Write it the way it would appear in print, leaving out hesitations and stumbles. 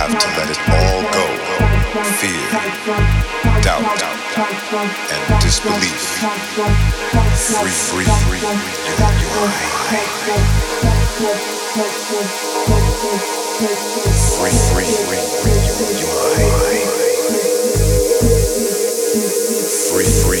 have to let it all go. Fear, doubt, and disbelief. Free, and your Free,